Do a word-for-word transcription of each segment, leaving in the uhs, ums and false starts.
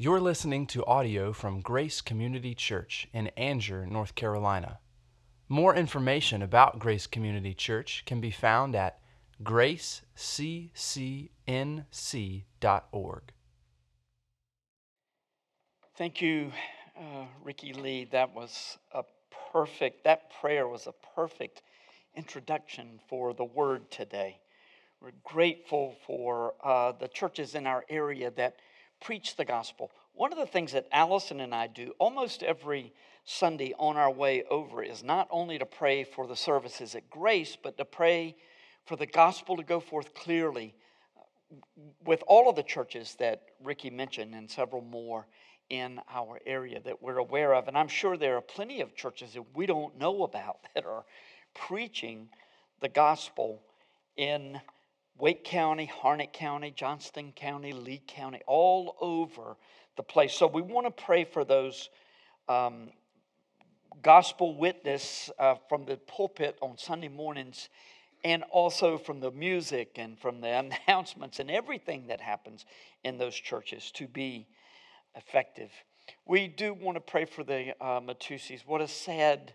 You're listening to audio from Grace Community Church in Anger, North Carolina. More information about Grace Community Church can be found at grace c c n c dot org. Thank you, uh, Ricky Lee. That was a perfect, that prayer was a perfect introduction for the word today. We're grateful for uh, the churches in our area that preach the gospel. One of the things that Allison and I do almost every Sunday on our way over is not only to pray for the services at Grace, but to pray for the gospel to go forth clearly with all of the churches that Ricky mentioned and several more in our area that we're aware of. And I'm sure there are plenty of churches that we don't know about that are preaching the gospel in Wake County, Harnett County, Johnston County, Lee County, all over the place. So we want to pray for those um, gospel witness uh, from the pulpit on Sunday mornings, and also from the music and from the announcements and everything that happens in those churches to be effective. We do want to pray for the uh, Matusis. What a sad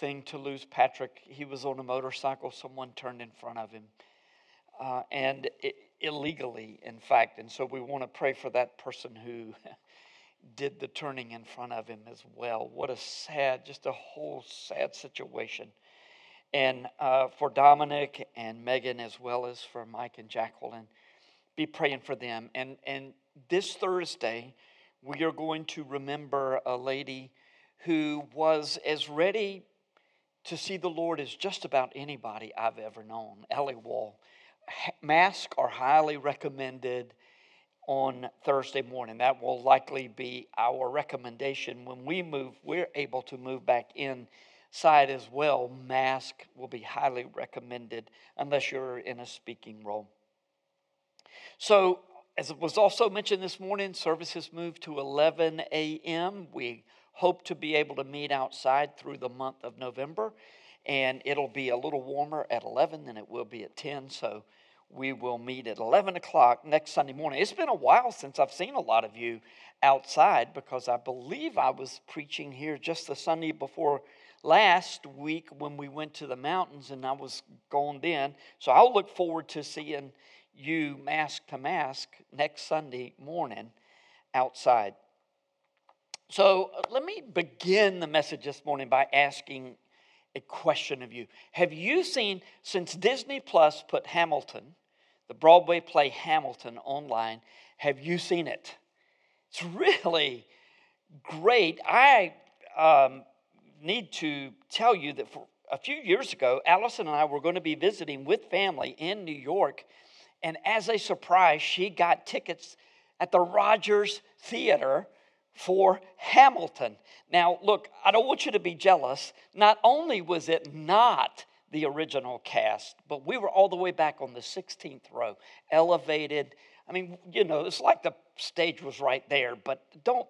thing to lose Patrick. He was on a motorcycle. Someone turned in front of him. Uh, and it, illegally, in fact. And so we want to pray for that person who did the turning in front of him as well. What a sad, just a whole sad situation. And uh, for Dominic and Megan, as well as for Mike and Jacqueline, be praying for them. And, and this Thursday, we are going to remember a lady who was as ready to see the Lord as just about anybody I've ever known, Ellie Wall. Masks are highly recommended on Thursday morning. That will likely be our recommendation. When we move, we're able to move back inside as well. Mask will be highly recommended unless you're in a speaking role. So, as was also mentioned this morning, services moved to eleven a.m. We hope to be able to meet outside through the month of November. And it'll be a little warmer at eleven than it will be at ten, so we will meet at eleven o'clock next Sunday morning. It's been a while since I've seen a lot of you outside because I believe I was preaching here just the Sunday before last week when we went to the mountains, and I was gone then. So I'll look forward to seeing you mask to mask next Sunday morning outside. So let me begin the message this morning by asking a question of you. Have you seen, since Disney Plus put Hamilton, the Broadway play Hamilton, online, have you seen it? It's really great. I um, need to tell you that for a few years ago, Allison and I were going to be visiting with family in New York, and as a surprise, she got tickets at the Rogers Theater for Hamilton. Now, look, I don't want you to be jealous. Not only was it not the original cast, but we were all the way back on the sixteenth row, elevated. I mean, you know, it's like the stage was right there, but don't,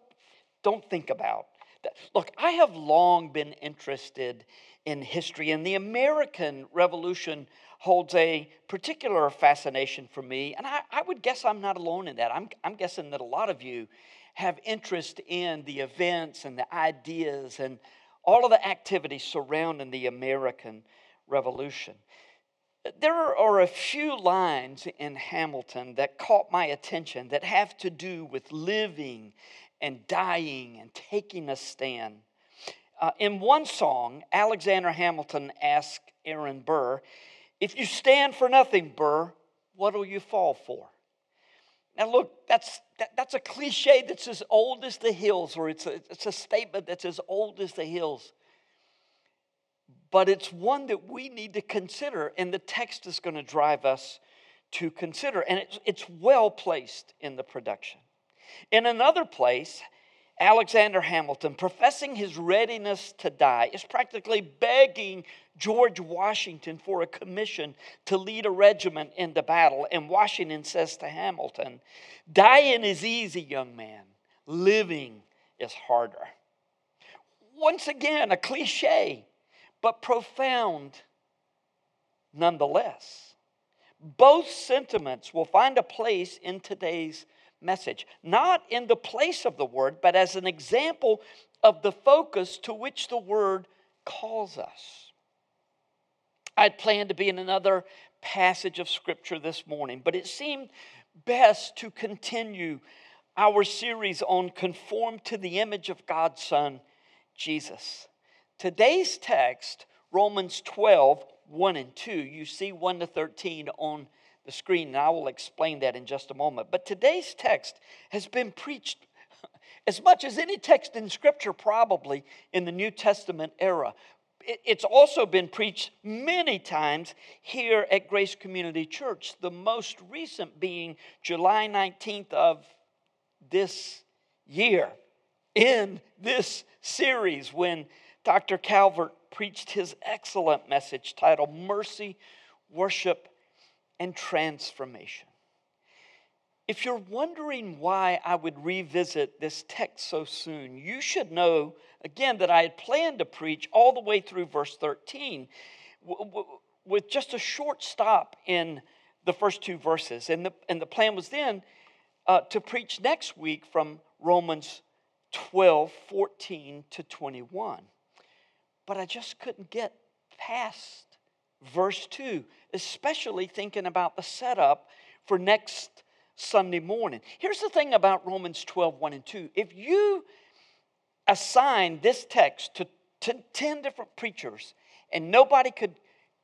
don't think about that. Look, I have long been interested in history, and the American Revolution holds a particular fascination for me, and I, I would guess I'm not alone in that. I'm, I'm guessing that a lot of you have interest in the events and the ideas and all of the activities surrounding the American Revolution. There are a few lines in Hamilton that caught my attention that have to do with living and dying and taking a stand. Uh, in one song, Alexander Hamilton asked Aaron Burr, "If you stand for nothing, Burr, what'll you fall for?" Now, look, that's that, that's a cliche that's as old as the hills, or it's a, it's a statement that's as old as the hills. But it's one that we need to consider, and the text is going to drive us to consider. And it's, it's well placed in the production. In another place, Alexander Hamilton, professing his readiness to die, is practically begging George Washington for a commission to lead a regiment into battle. And Washington says to Hamilton, "Dying is easy, young man. Living is harder." Once again, a cliche, but profound nonetheless. Both sentiments will find a place in today's message, not in the place of the word, but as an example of the focus to which the word calls us. I had planned to be in another passage of Scripture this morning, but it seemed best to continue our series on conform to the image of God's Son, Jesus. Today's text, Romans twelve, one and two, you see one to thirteen on the screen, and I will explain that in just a moment. But today's text has been preached as much as any text in Scripture probably in the New Testament era. It's also been preached many times here at Grace Community Church, the most recent being July nineteenth of this year in this series when Doctor Calvert preached his excellent message titled Mercy, Worship, and Transformation. If you're wondering why I would revisit this text so soon, you should know, again, that I had planned to preach all the way through verse thirteen with just a short stop in the first two verses. And the, and the plan was then uh, to preach next week from Romans twelve, fourteen to twenty-one. But I just couldn't get past verse two, especially thinking about the setup for next Sunday morning. Here's the thing about Romans twelve, one and two. If you assign this text to ten different preachers and nobody could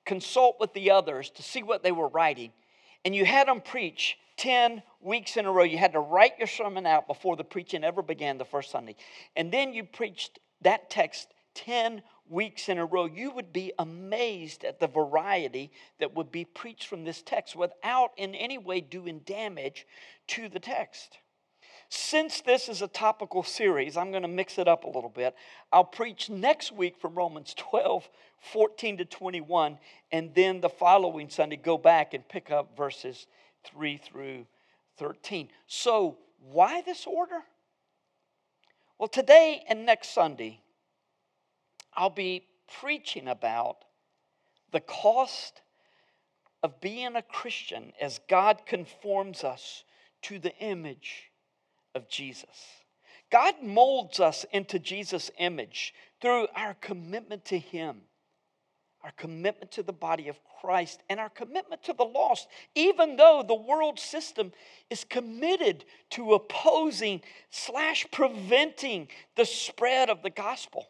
consult with the others to see what they were writing, and you had them preach ten weeks in a row, you had to write your sermon out before the preaching ever began the first Sunday, and then you preached that text ten weeks in a row, you would be amazed at the variety that would be preached from this text without in any way doing damage to the text. Since this is a topical series, I'm going to mix it up a little bit. I'll preach next week from Romans twelve, fourteen to twenty-one, and then the following Sunday go back and pick up verses three through thirteen. So why this order? Well, today and next Sunday, I'll be preaching about the cost of being a Christian as God conforms us to the image of Jesus. God molds us into Jesus' image through our commitment to Him, our commitment to the body of Christ, and our commitment to the lost, even though the world system is committed to opposing slash preventing the spread of the gospel.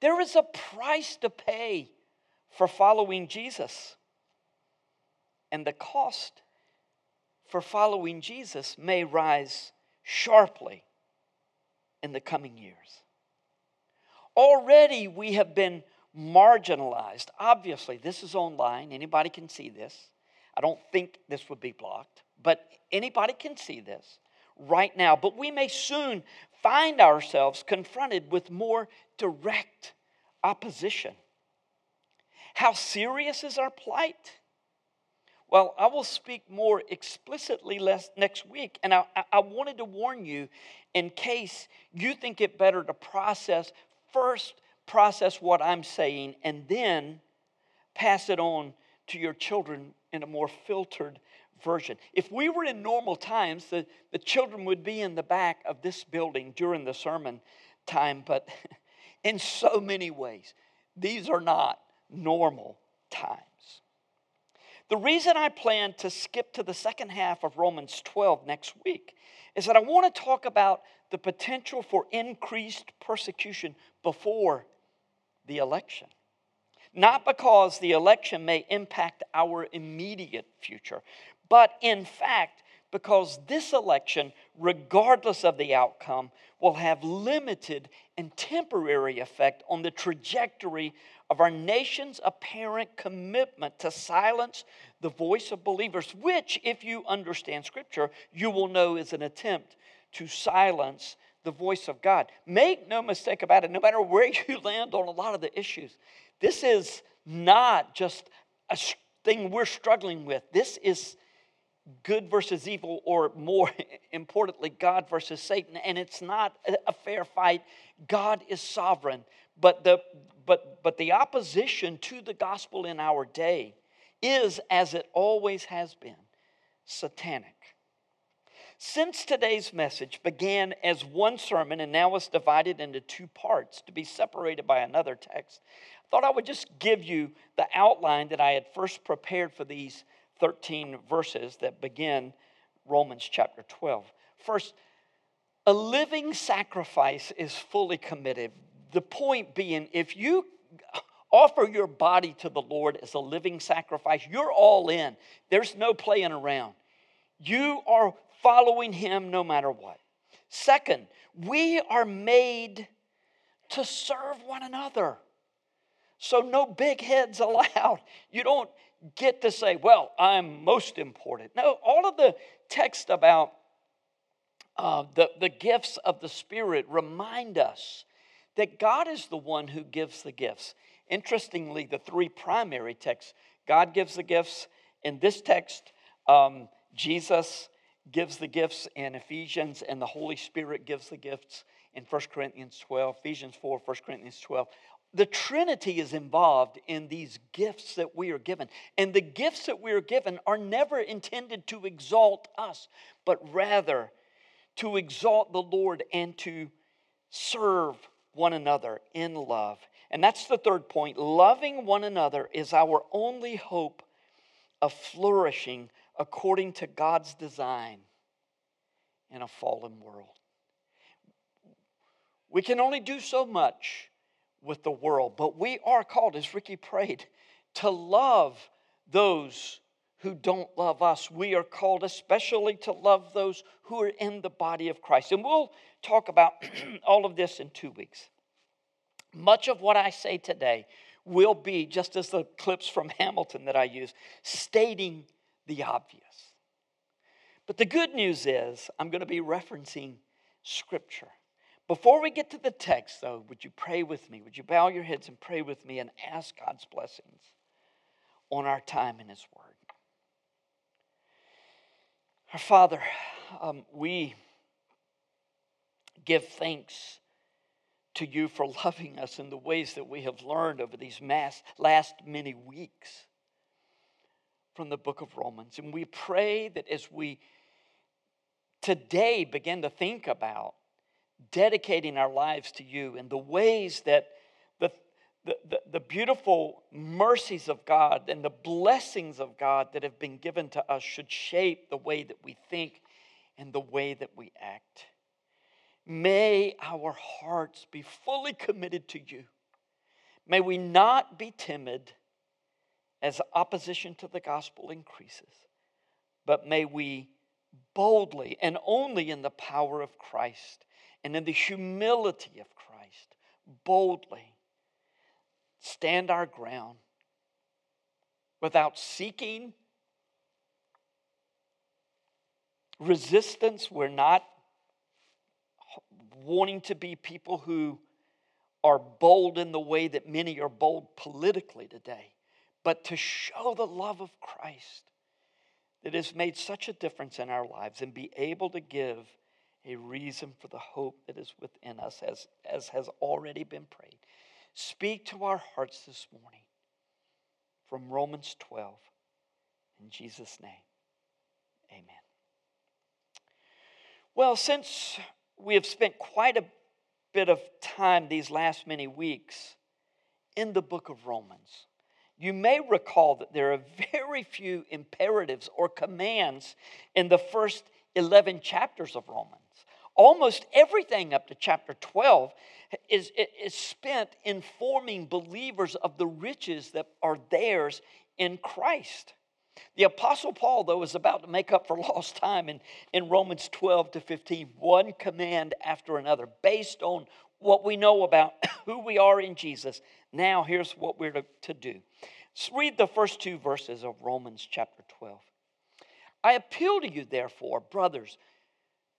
There is a price to pay for following Jesus. And the cost for following Jesus may rise sharply in the coming years. Already we have been marginalized. Obviously, this is online. Anybody can see this. I don't think this would be blocked, but anybody can see this right now. But we may soon find ourselves confronted with more direct opposition. How serious is our plight? Well, I will speak more explicitly next week, and I, I wanted to warn you in case you think it better to process, first process what I'm saying, and then pass it on to your children in a more filtered version. If we were in normal times, the, the children would be in the back of this building during the sermon time, but in so many ways, these are not normal times. The reason I plan to skip to the second half of Romans twelve next week is that I want to talk about the potential for increased persecution before the election. Not because the election may impact our immediate future, but in fact, because this election, regardless of the outcome, will have limited and temporary effect on the trajectory of our nation's apparent commitment to silence the voice of believers, which, if you understand Scripture, you will know is an attempt to silence the voice of God. Make no mistake about it, no matter where you land on a lot of the issues, this is not just a thing we're struggling with. This is good versus evil, or more importantly, God versus Satan. And it's not a fair fight. God is sovereign. But the, but, but the opposition to the gospel in our day is, as it always has been, satanic. Since today's message began as one sermon and now is divided into two parts to be separated by another text, I thought I would just give you the outline that I had first prepared for these thirteen verses that begin Romans chapter twelve. First, a living sacrifice is fully committed. The point being, if you offer your body to the Lord as a living sacrifice, you're all in. There's no playing around. You are following Him no matter what. Second, we are made to serve one another. So no big heads allowed. You don't get to say, well, I'm most important. No, all of the text about uh, the, the gifts of the Spirit remind us that God is the one who gives the gifts. Interestingly, the three primary texts, God gives the gifts. In this text, um, Jesus gives the gifts in Ephesians, and the Holy Spirit gives the gifts in First Corinthians twelve, Ephesians four, First Corinthians twelve. The Trinity is involved in these gifts that we are given. And the gifts that we are given are never intended to exalt us, but rather to exalt the Lord and to serve one another in love. And that's the third point. Loving one another is our only hope of flourishing according to God's design in a fallen world. We can only do so much with the world, but we are called, as Ricky prayed, to love those who don't love us. We are called especially to love those who are in the body of Christ. And we'll talk about all of this in two weeks. Much of what I say today will be, just as the clips from Hamilton that I use, stating the obvious. But the good news is I'm going to be referencing Scripture. Before we get to the text, though, would you pray with me? Would you bow your heads and pray with me and ask God's blessings on our time in His Word? Our Father, um, we give thanks to You for loving us in the ways that we have learned over these mass, last many weeks from the book of Romans. And we pray that as we today begin to think about dedicating our lives to You and the ways that the, the, the, the beautiful mercies of God and the blessings of God that have been given to us should shape the way that we think and the way that we act. May our hearts be fully committed to You. May we not be timid as opposition to the gospel increases, but may we boldly and only in the power of Christ and in the humility of Christ boldly stand our ground without seeking resistance. We're not wanting to be people who are bold in the way that many are bold politically today, but to show the love of Christ that has made such a difference in our lives and be able to give a reason for the hope that is within us, as, as has already been prayed. Speak to our hearts this morning from Romans twelve. In Jesus' name, amen. Well, since we have spent quite a bit of time these last many weeks in the book of Romans, you may recall that there are very few imperatives or commands in the first eleven chapters of Romans. Almost everything up to chapter twelve is, is spent informing believers of the riches that are theirs in Christ. The Apostle Paul, though, is about to make up for lost time in, in Romans twelve to fifteen, one command after another, based on what we know about who we are in Jesus. Now, here's what we're to, to do. Let's read the first two verses of Romans chapter twelve. I appeal to you, therefore, brothers,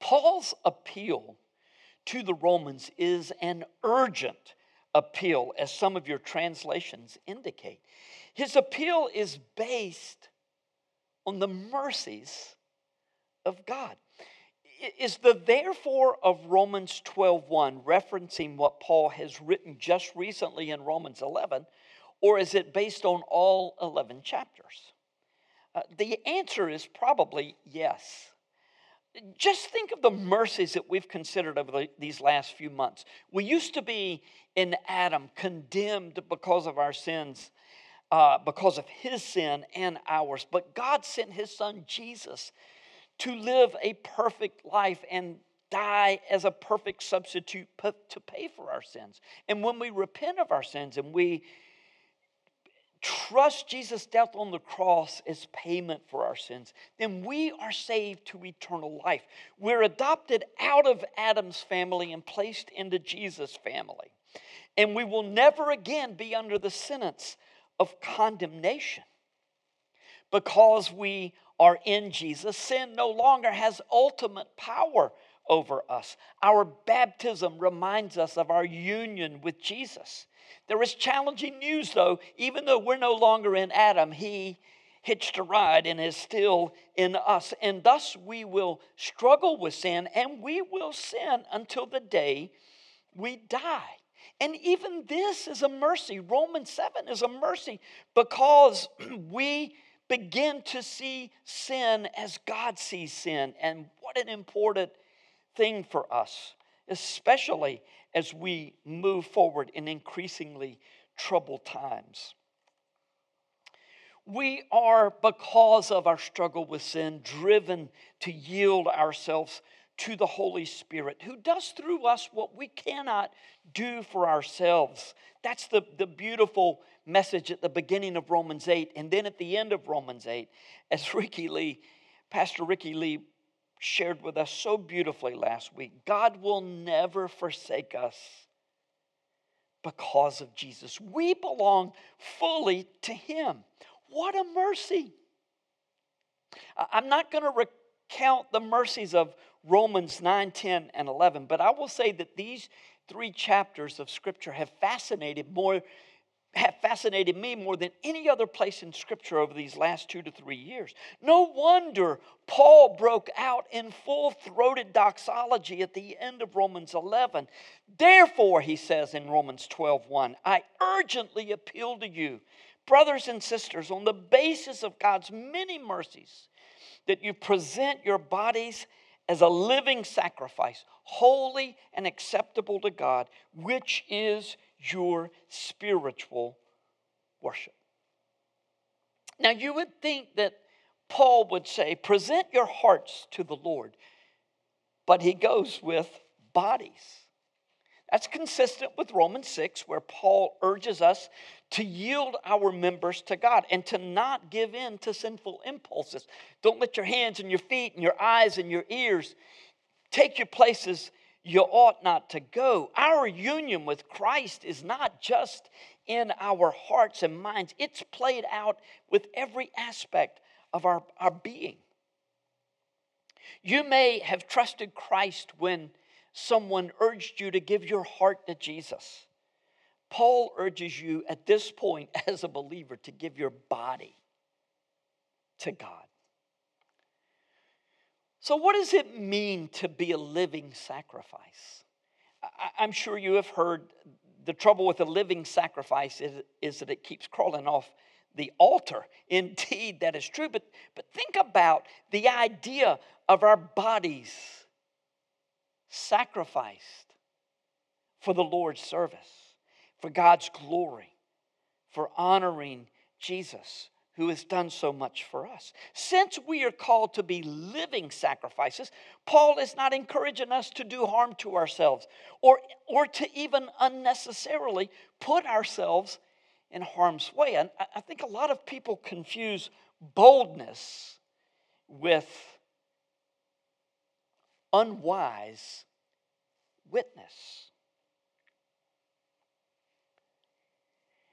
Paul's appeal to the Romans is an urgent appeal, as some of your translations indicate. His appeal is based on the mercies of God. Is the therefore of Romans twelve one referencing what Paul has written just recently in Romans eleven, or is it based on all eleven chapters? Uh, the answer is probably yes. Just think of the mercies that we've considered over the, these last few months. We used to be in Adam, condemned because of our sins, uh, because of his sin and ours. But God sent his son Jesus to live a perfect life and die as a perfect substitute to pay for our sins. And when we repent of our sins and we trust Jesus' death on the cross as payment for our sins, then we are saved to eternal life. We're adopted out of Adam's family and placed into Jesus' family. And we will never again be under the sentence of condemnation. Because we are in Jesus, sin no longer has ultimate power over us. Our baptism reminds us of our union with Jesus. There is challenging news, though. Even though we're no longer in Adam, he hitched a ride and is still in us. And thus we will struggle with sin, and we will sin until the day we die. And even this is a mercy. Romans seven is a mercy because we begin to see sin as God sees sin. And what an important thing for us, especially as we move forward in increasingly troubled times. We are, because of our struggle with sin, driven to yield ourselves to the Holy Spirit, who does through us what we cannot do for ourselves. That's the, the beautiful message at the beginning of Romans eight, and then at the end of Romans eight, as Ricky Lee, Pastor Ricky Lee, shared with us so beautifully last week. God will never forsake us because of Jesus. We belong fully to him. What a mercy. I'm not going to recount the mercies of Romans nine, ten, and eleven, but I will say that these three chapters of Scripture have fascinated more have fascinated me more than any other place in Scripture over these last two to three years. No wonder Paul broke out in full-throated doxology at the end of Romans eleven. Therefore, he says in Romans twelve one, I urgently appeal to you, brothers and sisters, on the basis of God's many mercies, that you present your bodies as a living sacrifice, holy and acceptable to God, which is your spiritual worship. Now, you would think that Paul would say, present your hearts to the Lord, but he goes with bodies. That's consistent with Romans six, where Paul urges us to yield our members to God and to not give in to sinful impulses. Don't let your hands and your feet and your eyes and your ears take your places you ought not to go. Our union with Christ is not just in our hearts and minds. It's played out with every aspect of our, our being. You may have trusted Christ when someone urged you to give your heart to Jesus. Paul urges you at this point as a believer to give your body to God. So what does it mean to be a living sacrifice? I'm sure you have heard the trouble with a living sacrifice is, is that it keeps crawling off the altar. Indeed, that is true. But, but think about the idea of our bodies sacrificed for the Lord's service, for God's glory, for honoring Jesus, who has done so much for us. Since we are called to be living sacrifices, Paul is not encouraging us to do harm to ourselves or, or to even unnecessarily put ourselves in harm's way. And I think a lot of people confuse boldness with unwise witness.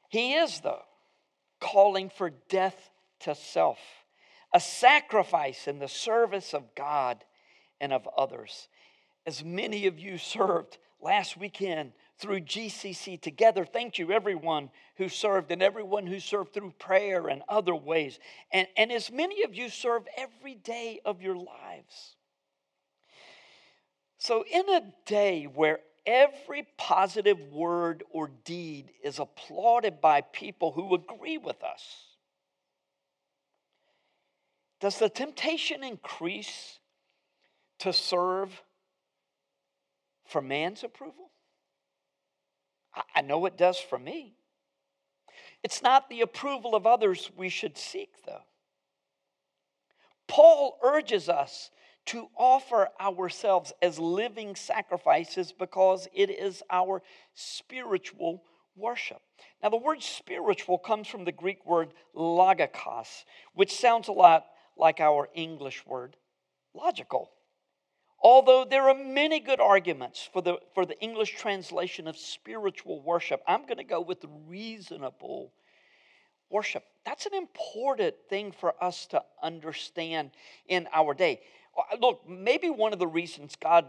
He is, though, calling for death to self, a sacrifice in the service of God and of others. As many of you served last weekend through G C C together, thank you everyone who served and everyone who served through prayer and other ways. And, and as many of you serve every day of your lives. So in a day where every positive word or deed is applauded by people who agree with us, does the temptation increase to serve for man's approval? I know it does for me. It's not the approval of others we should seek, though. Paul urges us to offer ourselves as living sacrifices because it is our spiritual worship. Now, the word spiritual comes from the Greek word logikos, which sounds a lot like our English word logical. Although there are many good arguments for the, for the English translation of spiritual worship, I'm going to go with reasonable worship. That's an important thing for us to understand in our day. Look, maybe one of the reasons God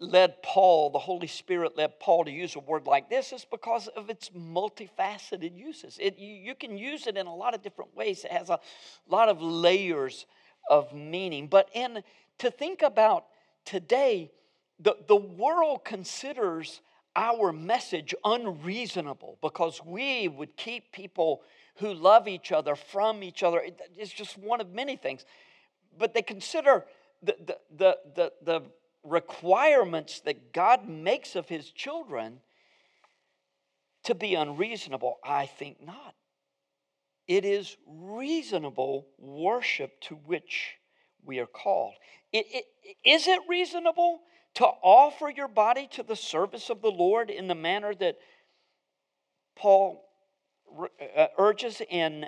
led Paul, the Holy Spirit led Paul to use a word like this is because of its multifaceted uses. It, you, you can use it in a lot of different ways. It has a lot of layers of meaning. But in to think about today, the, the world considers our message unreasonable because we would keep people who love each other from each other. It, it's just one of many things. But they consider the, the, the, the, the requirements that God makes of his children to be unreasonable. I think not. It is reasonable worship to which we are called. It, it, is it reasonable to offer your body to the service of the Lord in the manner that Paul urges in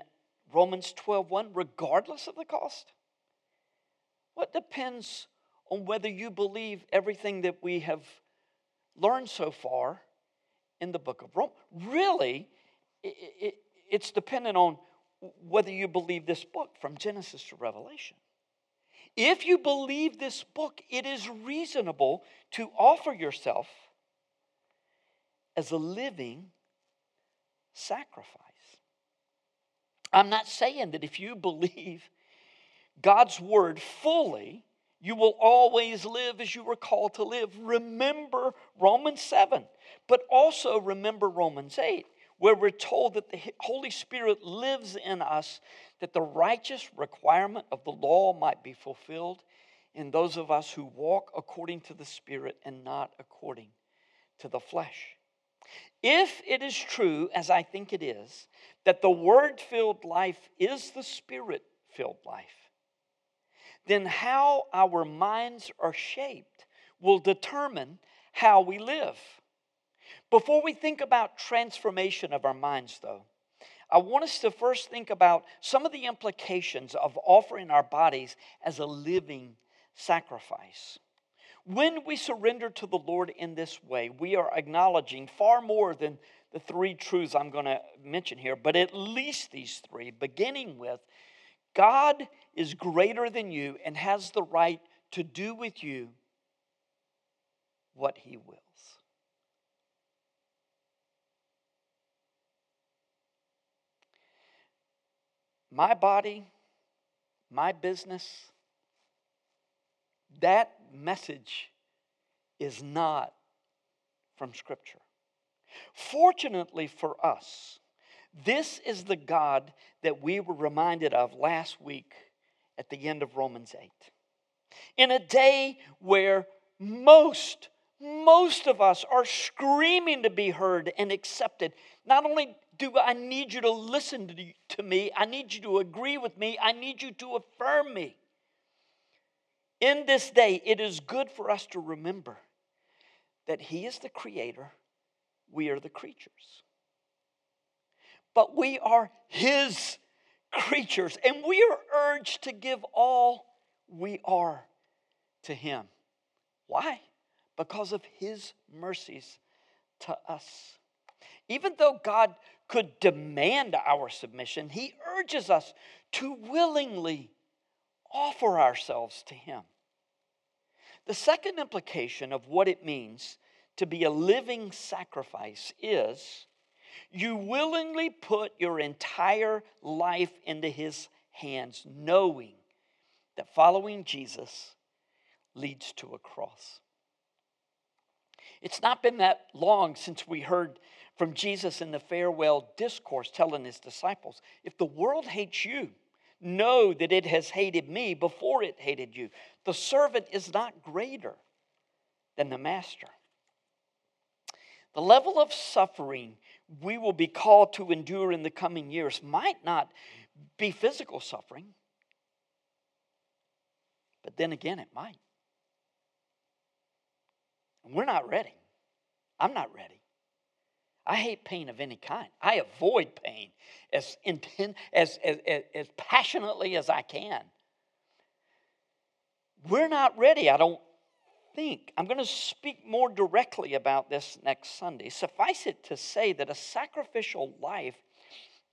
Romans twelve one, regardless of the cost? What depends on whether you believe everything that we have learned so far in the book of Romans? Really, it, it, it's dependent on whether you believe this book from Genesis to Revelation. If you believe this book, it is reasonable to offer yourself as a living sacrifice. I'm not saying that if you believe God's word fully, you will always live as you were called to live. Remember Romans seven, but also remember Romans eight, where we're told that the Holy Spirit lives in us, that the righteous requirement of the law might be fulfilled in those of us who walk according to the Spirit and not according to the flesh. If it is true, as I think it is, that the word-filled life is the Spirit-filled life, then how our minds are shaped will determine how we live. Before we think about transformation of our minds, though, I want us to first think about some of the implications of offering our bodies as a living sacrifice. When we surrender to the Lord in this way, we are acknowledging far more than the three truths I'm going to mention here, but at least these three, beginning with God is greater than you and has the right to do with you what he wills. My body, my business, that message is not from Scripture. Fortunately for us, this is the God that we were reminded of last week at the end of Romans eight. In a day where most, most of us are screaming to be heard and accepted, not only do I need you to listen to me, I need you to agree with me, I need you to affirm me. In this day, it is good for us to remember that he is the creator, we are the creatures. But we are his creatures, and we are urged to give all we are to him. Why? Because of his mercies to us. Even though God could demand our submission, he urges us to willingly offer ourselves to him. The second implication of what it means to be a living sacrifice is you willingly put your entire life into his hands, knowing that following Jesus leads to a cross. It's not been that long since we heard from Jesus in the farewell discourse telling his disciples, if the world hates you, know that it has hated me before it hated you. The servant is not greater than the master. The level of suffering we will be called to endure in the coming years might not be physical suffering, but then again, it might. And we're not ready. I'm not ready. I hate pain of any kind. I avoid pain as inten- as, as, as, as passionately as I can. We're not ready, I don't think. I'm going to speak more directly about this next Sunday. Suffice it to say that a sacrificial life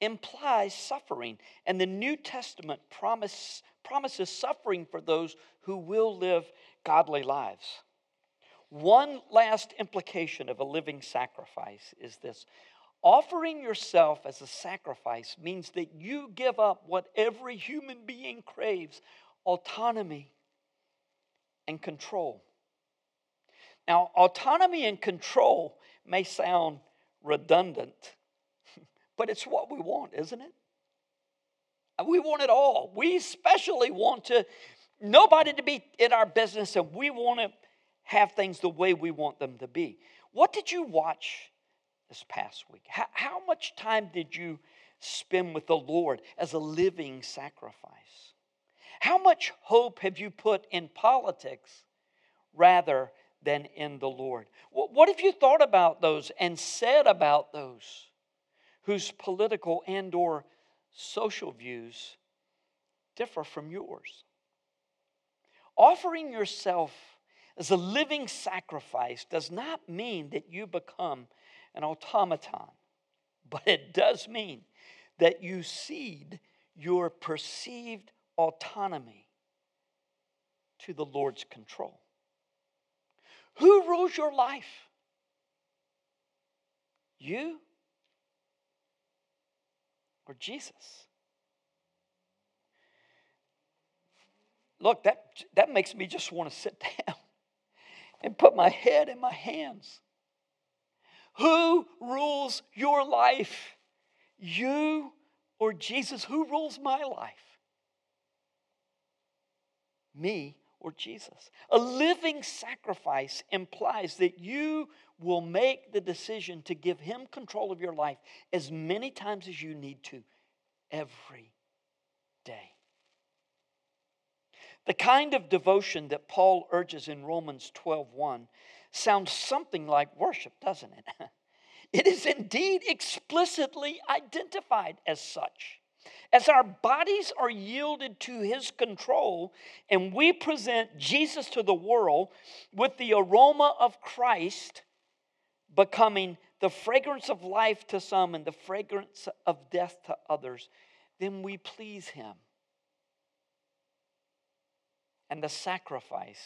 implies suffering, and the New Testament promise, promises suffering for those who will live godly lives. One last implication of a living sacrifice is this. Offering yourself as a sacrifice means that you give up what every human being craves, autonomy and control. Now, autonomy and control may sound redundant, but it's what we want, isn't it? We want it all. We especially want to nobody to be in our business, and we want to have things the way we want them to be. What did you watch this past week? How, how much time did you spend with the Lord as a living sacrifice? How much hope have you put in politics rather than in the Lord? What, what have you thought about those and said about those whose political and or social views differ from yours? Offering yourself as a living sacrifice does not mean that you become an automaton, but it does mean that you cede your perceived autonomy to the Lord's control. Who rules your life? You or Jesus? Look, that, that makes me just want to sit down and put my head in my hands. Who rules your life? You or Jesus? Who rules my life? Me or Jesus? A living sacrifice implies that you will make the decision to give him control of your life as many times as you need to every day. The kind of devotion that Paul urges in Romans twelve one sounds something like worship, doesn't it? It is indeed explicitly identified as such. As our bodies are yielded to his control and we present Jesus to the world with the aroma of Christ becoming the fragrance of life to some and the fragrance of death to others, then we please him. And the sacrifice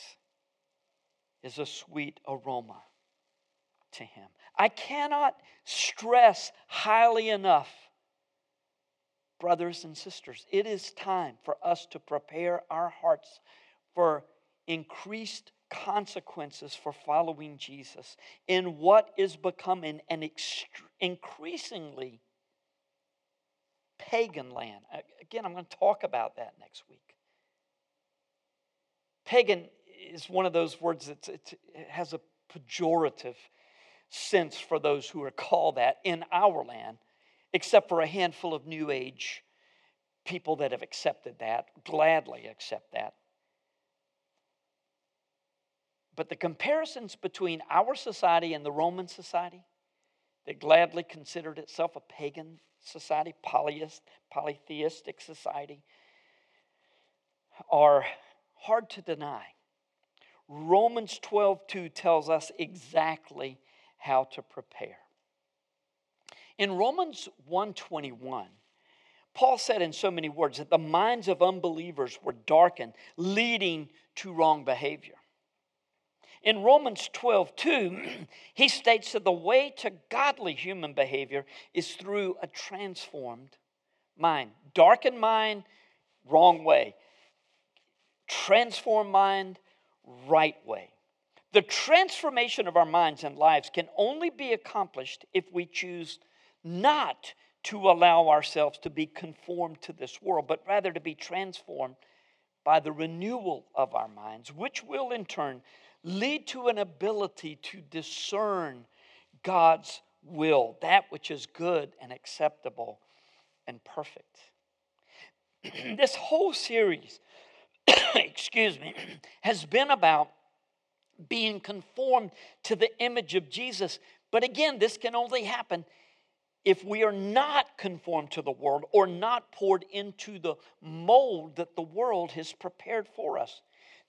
is a sweet aroma to him. I cannot stress highly enough, brothers and sisters, it is time for us to prepare our hearts for increased consequences for following Jesus in what is becoming an ext- increasingly pagan land. Again, I'm going to talk about that next week. Pagan is one of those words that it has a pejorative sense for those who are called that in our land, except for a handful of New Age people that have accepted that, gladly accept that. But the comparisons between our society and the Roman society that gladly considered itself a pagan society, polyist, polytheistic society, are hard to deny. Romans twelve two tells us exactly how to prepare. In Romans one twenty-one, Paul said in so many words that the minds of unbelievers were darkened, leading to wrong behavior. In Romans twelve two, he states that the way to godly human behavior is through a transformed mind. Darkened mind, wrong way. Transformed mind, right way. The transformation of our minds and lives can only be accomplished if we choose not to allow ourselves to be conformed to this world, but rather to be transformed by the renewal of our minds, which will in turn lead to an ability to discern God's will, that which is good and acceptable and perfect. This whole series, excuse me, has been about being conformed to the image of Jesus. But again, this can only happen if we are not conformed to the world or not poured into the mold that the world has prepared for us.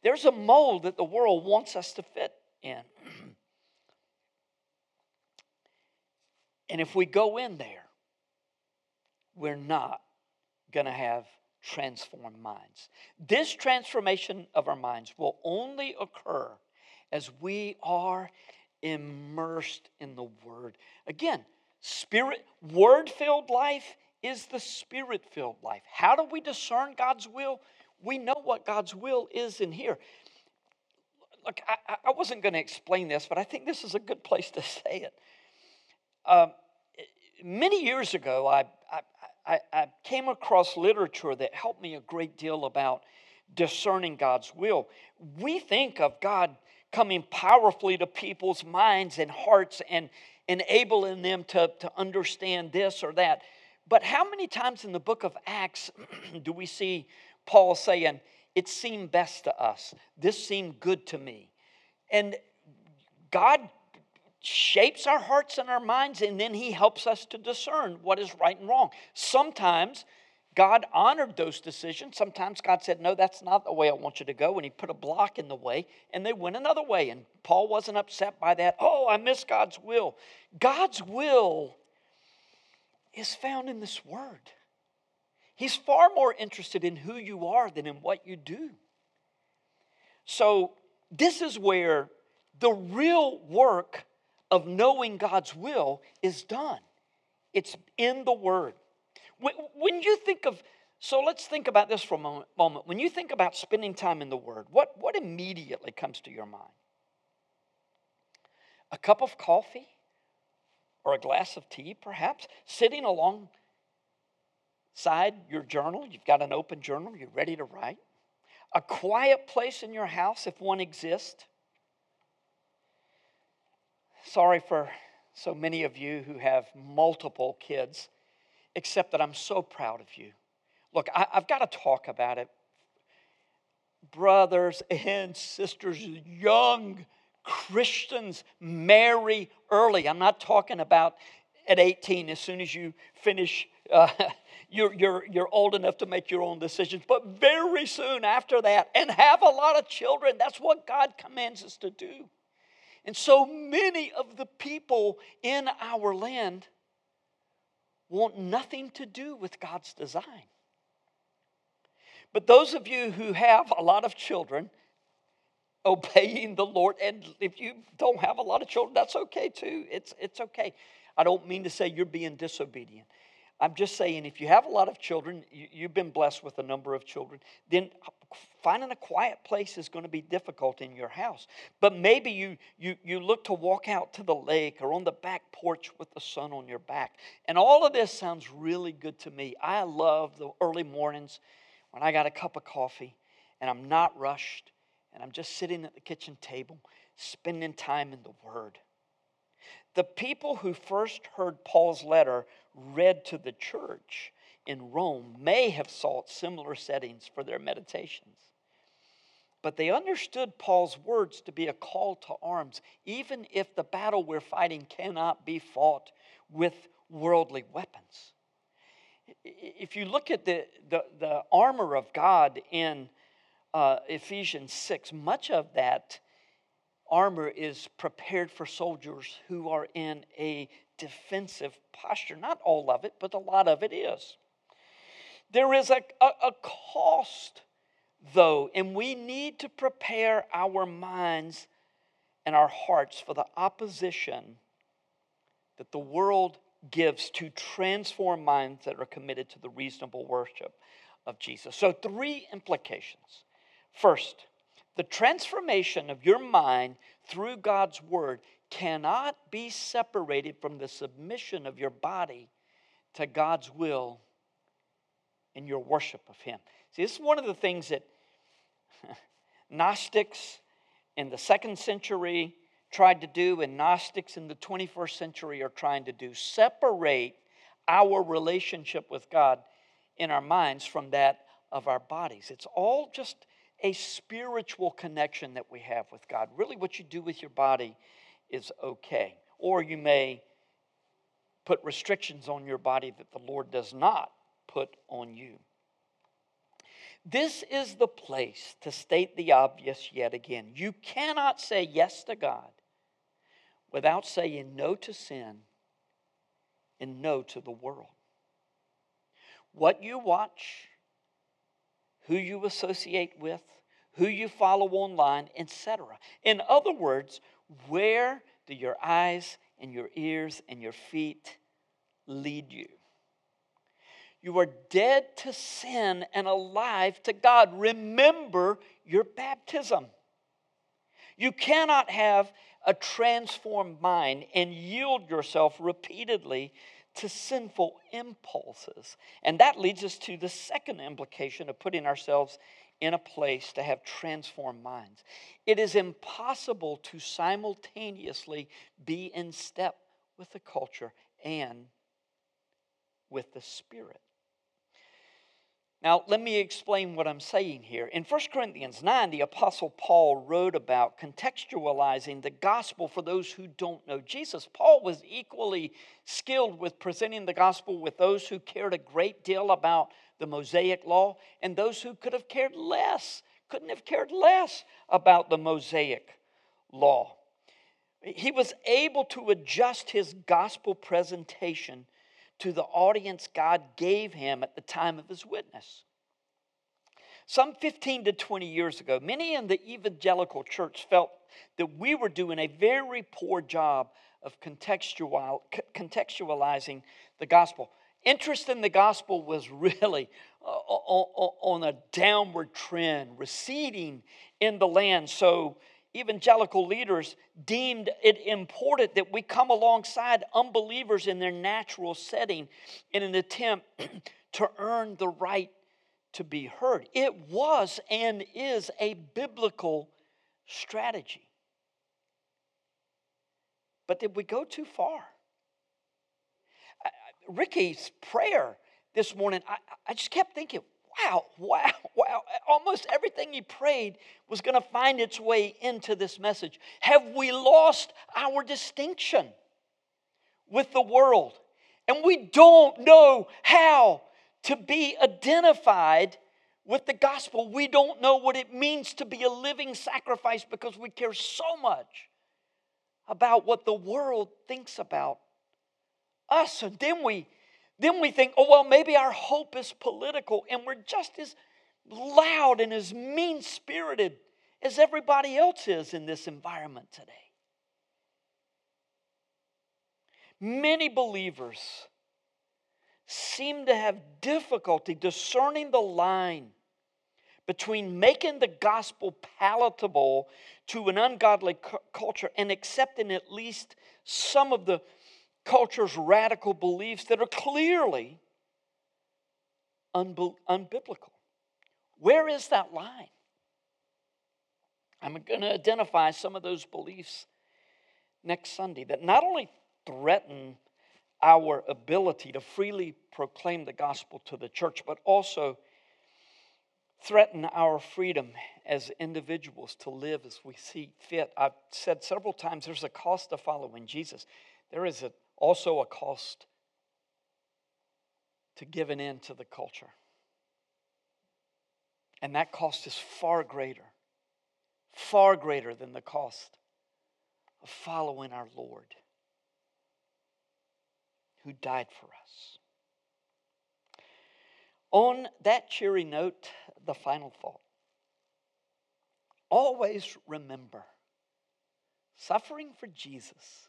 There's a mold that the world wants us to fit in. And if we go in there, we're not going to have transformed minds. This transformation of our minds will only occur as we are immersed in the Word. Again, Spirit, Word-filled life is the Spirit-filled life. How do we discern God's will? We know what God's will is in here. Look, I, I wasn't going to explain this, but I think this is a good place to say it. Um, many years ago, I, I, I came across literature that helped me a great deal about discerning God's will. We think of God coming powerfully to people's minds and hearts and enabling them to, to understand this or that. But how many times in the book of Acts do we see Paul saying, it seemed best to us. This seemed good to me. And God shapes our hearts and our minds, and then he helps us to discern what is right and wrong. Sometimes God honored those decisions. Sometimes God said, no, that's not the way I want you to go. And he put a block in the way, and they went another way. And Paul wasn't upset by that. Oh, I missed God's will. God's will is found in this word. He's far more interested in who you are than in what you do. So this is where the real work of knowing God's will is done. It's in the Word. When you think of, so let's think about this for a moment. When you think about spending time in the Word, what, what immediately comes to your mind? A cup of coffee or a glass of tea, perhaps, sitting along side your journal. You've got an open journal. You're ready to write. A quiet place in your house, if one exists. Sorry for so many of you who have multiple kids, except that I'm so proud of you. Look, I, I've got to talk about it. Brothers and sisters, young Christians, marry early. I'm not talking about at eighteen, as soon as you finish uh, You're, you're, you're old enough to make your own decisions, but very soon after that, and have a lot of children. That's what God commands us to do. And so many of the people in our land want nothing to do with God's design. But those of you who have a lot of children, obeying the Lord, and if you don't have a lot of children, that's okay too. It's, it's okay. I don't mean to say you're being disobedient. I'm just saying, if you have a lot of children, you, you've been blessed with a number of children, then finding a quiet place is going to be difficult in your house. But maybe you, you, you look to walk out to the lake or on the back porch with the sun on your back. And all of this sounds really good to me. I love the early mornings when I got a cup of coffee and I'm not rushed and I'm just sitting at the kitchen table spending time in the Word. The people who first heard Paul's letter read to the church in Rome may have sought similar settings for their meditations. But they understood Paul's words to be a call to arms, even if the battle we're fighting cannot be fought with worldly weapons. If you look at the, the, the armor of God in uh, Ephesians six, much of that armor is prepared for soldiers who are in a defensive posture. Not all of it, but a lot of it is. There is a, a, a cost, though, and we need to prepare our minds and our hearts for the opposition that the world gives to transform minds that are committed to the reasonable worship of Jesus. So three implications. First, the transformation of your mind through God's word cannot be separated from the submission of your body to God's will in your worship of him. See, this is one of the things that Gnostics in the second century tried to do, and Gnostics in the twenty-first century are trying to do. Separate our relationship with God in our minds from that of our bodies. It's all just a spiritual connection that we have with God. Really, what you do with your body is okay. Or you may put restrictions on your body that the Lord does not put on you. This is the place to state the obvious yet again. You cannot say yes to God without saying no to sin and no to the world. What you watch, who you associate with, who you follow online, et cetera. In other words, where do your eyes and your ears and your feet lead you? You are dead to sin and alive to God. Remember your baptism. You cannot have a transformed mind and yield yourself repeatedly to sinful impulses. And that leads us to the second implication of putting ourselves in a place to have transformed minds. It is impossible to simultaneously be in step with the culture and with the Spirit. Now, let me explain what I'm saying here. In First Corinthians nine, the Apostle Paul wrote about contextualizing the gospel for those who don't know Jesus. Paul was equally skilled with presenting the gospel with those who cared a great deal about the Mosaic Law and those who could have cared less, couldn't have cared less about the Mosaic Law. He was able to adjust his gospel presentation to the audience God gave him at the time of his witness. Some fifteen to twenty years ago, many in the evangelical church felt that we were doing a very poor job of contextual, contextualizing the gospel. Interest in the gospel was really on a downward trend, receding in the land, so evangelical leaders deemed it important that we come alongside unbelievers in their natural setting in an attempt to earn the right to be heard. It was and is a biblical strategy. But did we go too far? Ricky's prayer this morning, I, I just kept thinking, Wow, wow, wow. Almost everything he prayed was going to find its way into this message. Have we lost our distinction with the world? And we don't know how to be identified with the gospel. We don't know what it means to be a living sacrifice because we care so much about what the world thinks about us. And then we Then we think, oh, well, maybe our hope is political, and we're just as loud and as mean-spirited as everybody else is in this environment today. Many believers seem to have difficulty discerning the line between making the gospel palatable to an ungodly cu- culture and accepting at least some of the culture's radical beliefs that are clearly unb- unbiblical. Where is that line? I'm going to identify some of those beliefs next Sunday that not only threaten our ability to freely proclaim the gospel to the church, but also threaten our freedom as individuals to live as we see fit. I've said several times there's a cost to following Jesus. There is a Also a cost to giving in to the culture. And that cost is far greater, far greater than the cost of following our Lord who died for us. On that cheery note, the final thought. Always remember, suffering for Jesus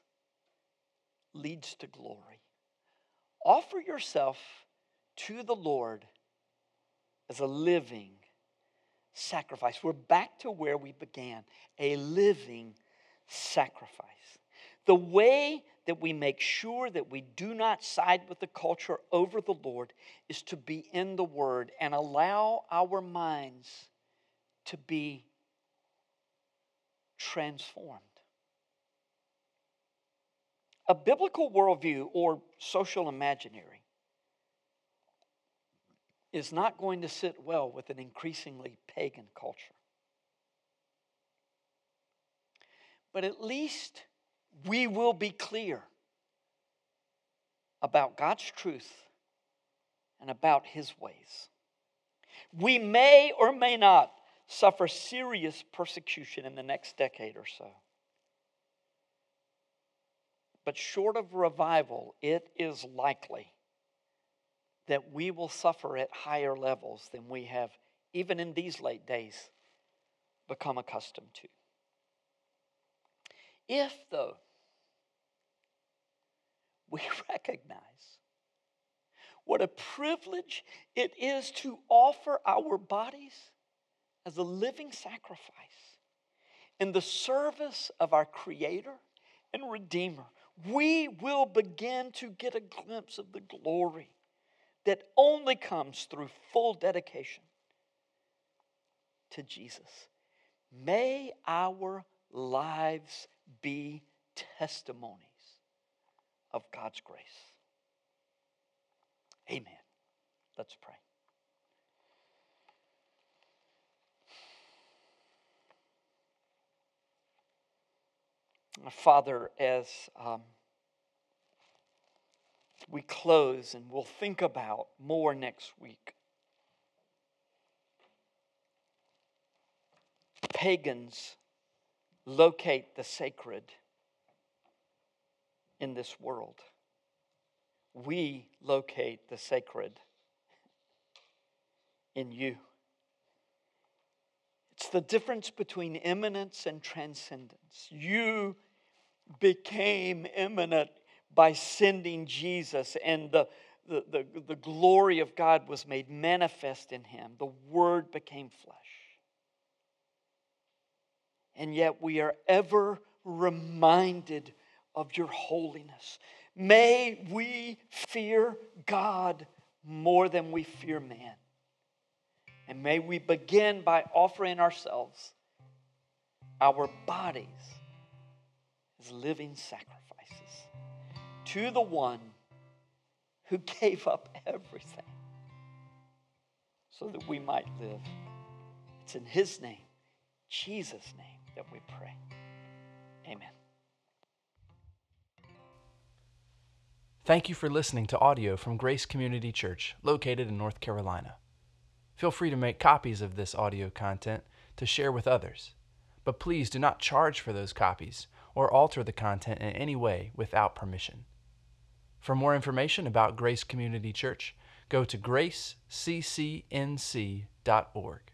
leads to glory. Offer yourself to the Lord as a living sacrifice. We're back to where we began, a living sacrifice. The way that we make sure that we do not side with the culture over the Lord is to be in the Word and allow our minds to be transformed. A biblical worldview or social imaginary is not going to sit well with an increasingly pagan culture. But at least we will be clear about God's truth and about His ways. We may or may not suffer serious persecution in the next decade or so. But short of revival, it is likely that we will suffer at higher levels than we have, even in these late days, become accustomed to. If, though, we recognize what a privilege it is to offer our bodies as a living sacrifice in the service of our Creator and Redeemer, we will begin to get a glimpse of the glory that only comes through full dedication to Jesus. May our lives be testimonies of God's grace. Amen. Let's pray. Father, as um, we close and we'll think about more next week, pagans locate the sacred in this world. We locate the sacred in you. It's the difference between immanence and transcendence. You became immanent by sending Jesus, and the, the, the, the glory of God was made manifest in Him. The Word became flesh. And yet we are ever reminded of your holiness. May we fear God more than we fear man. And may we begin by offering ourselves, our bodies, as living sacrifices to the one who gave up everything so that we might live. It's in His name, Jesus' name, that we pray. Amen. Thank you for listening to audio from Grace Community Church, located in North Carolina. Feel free to make copies of this audio content to share with others, but please do not charge for those copies or alter the content in any way without permission. For more information about Grace Community Church, go to grace c c n c dot org.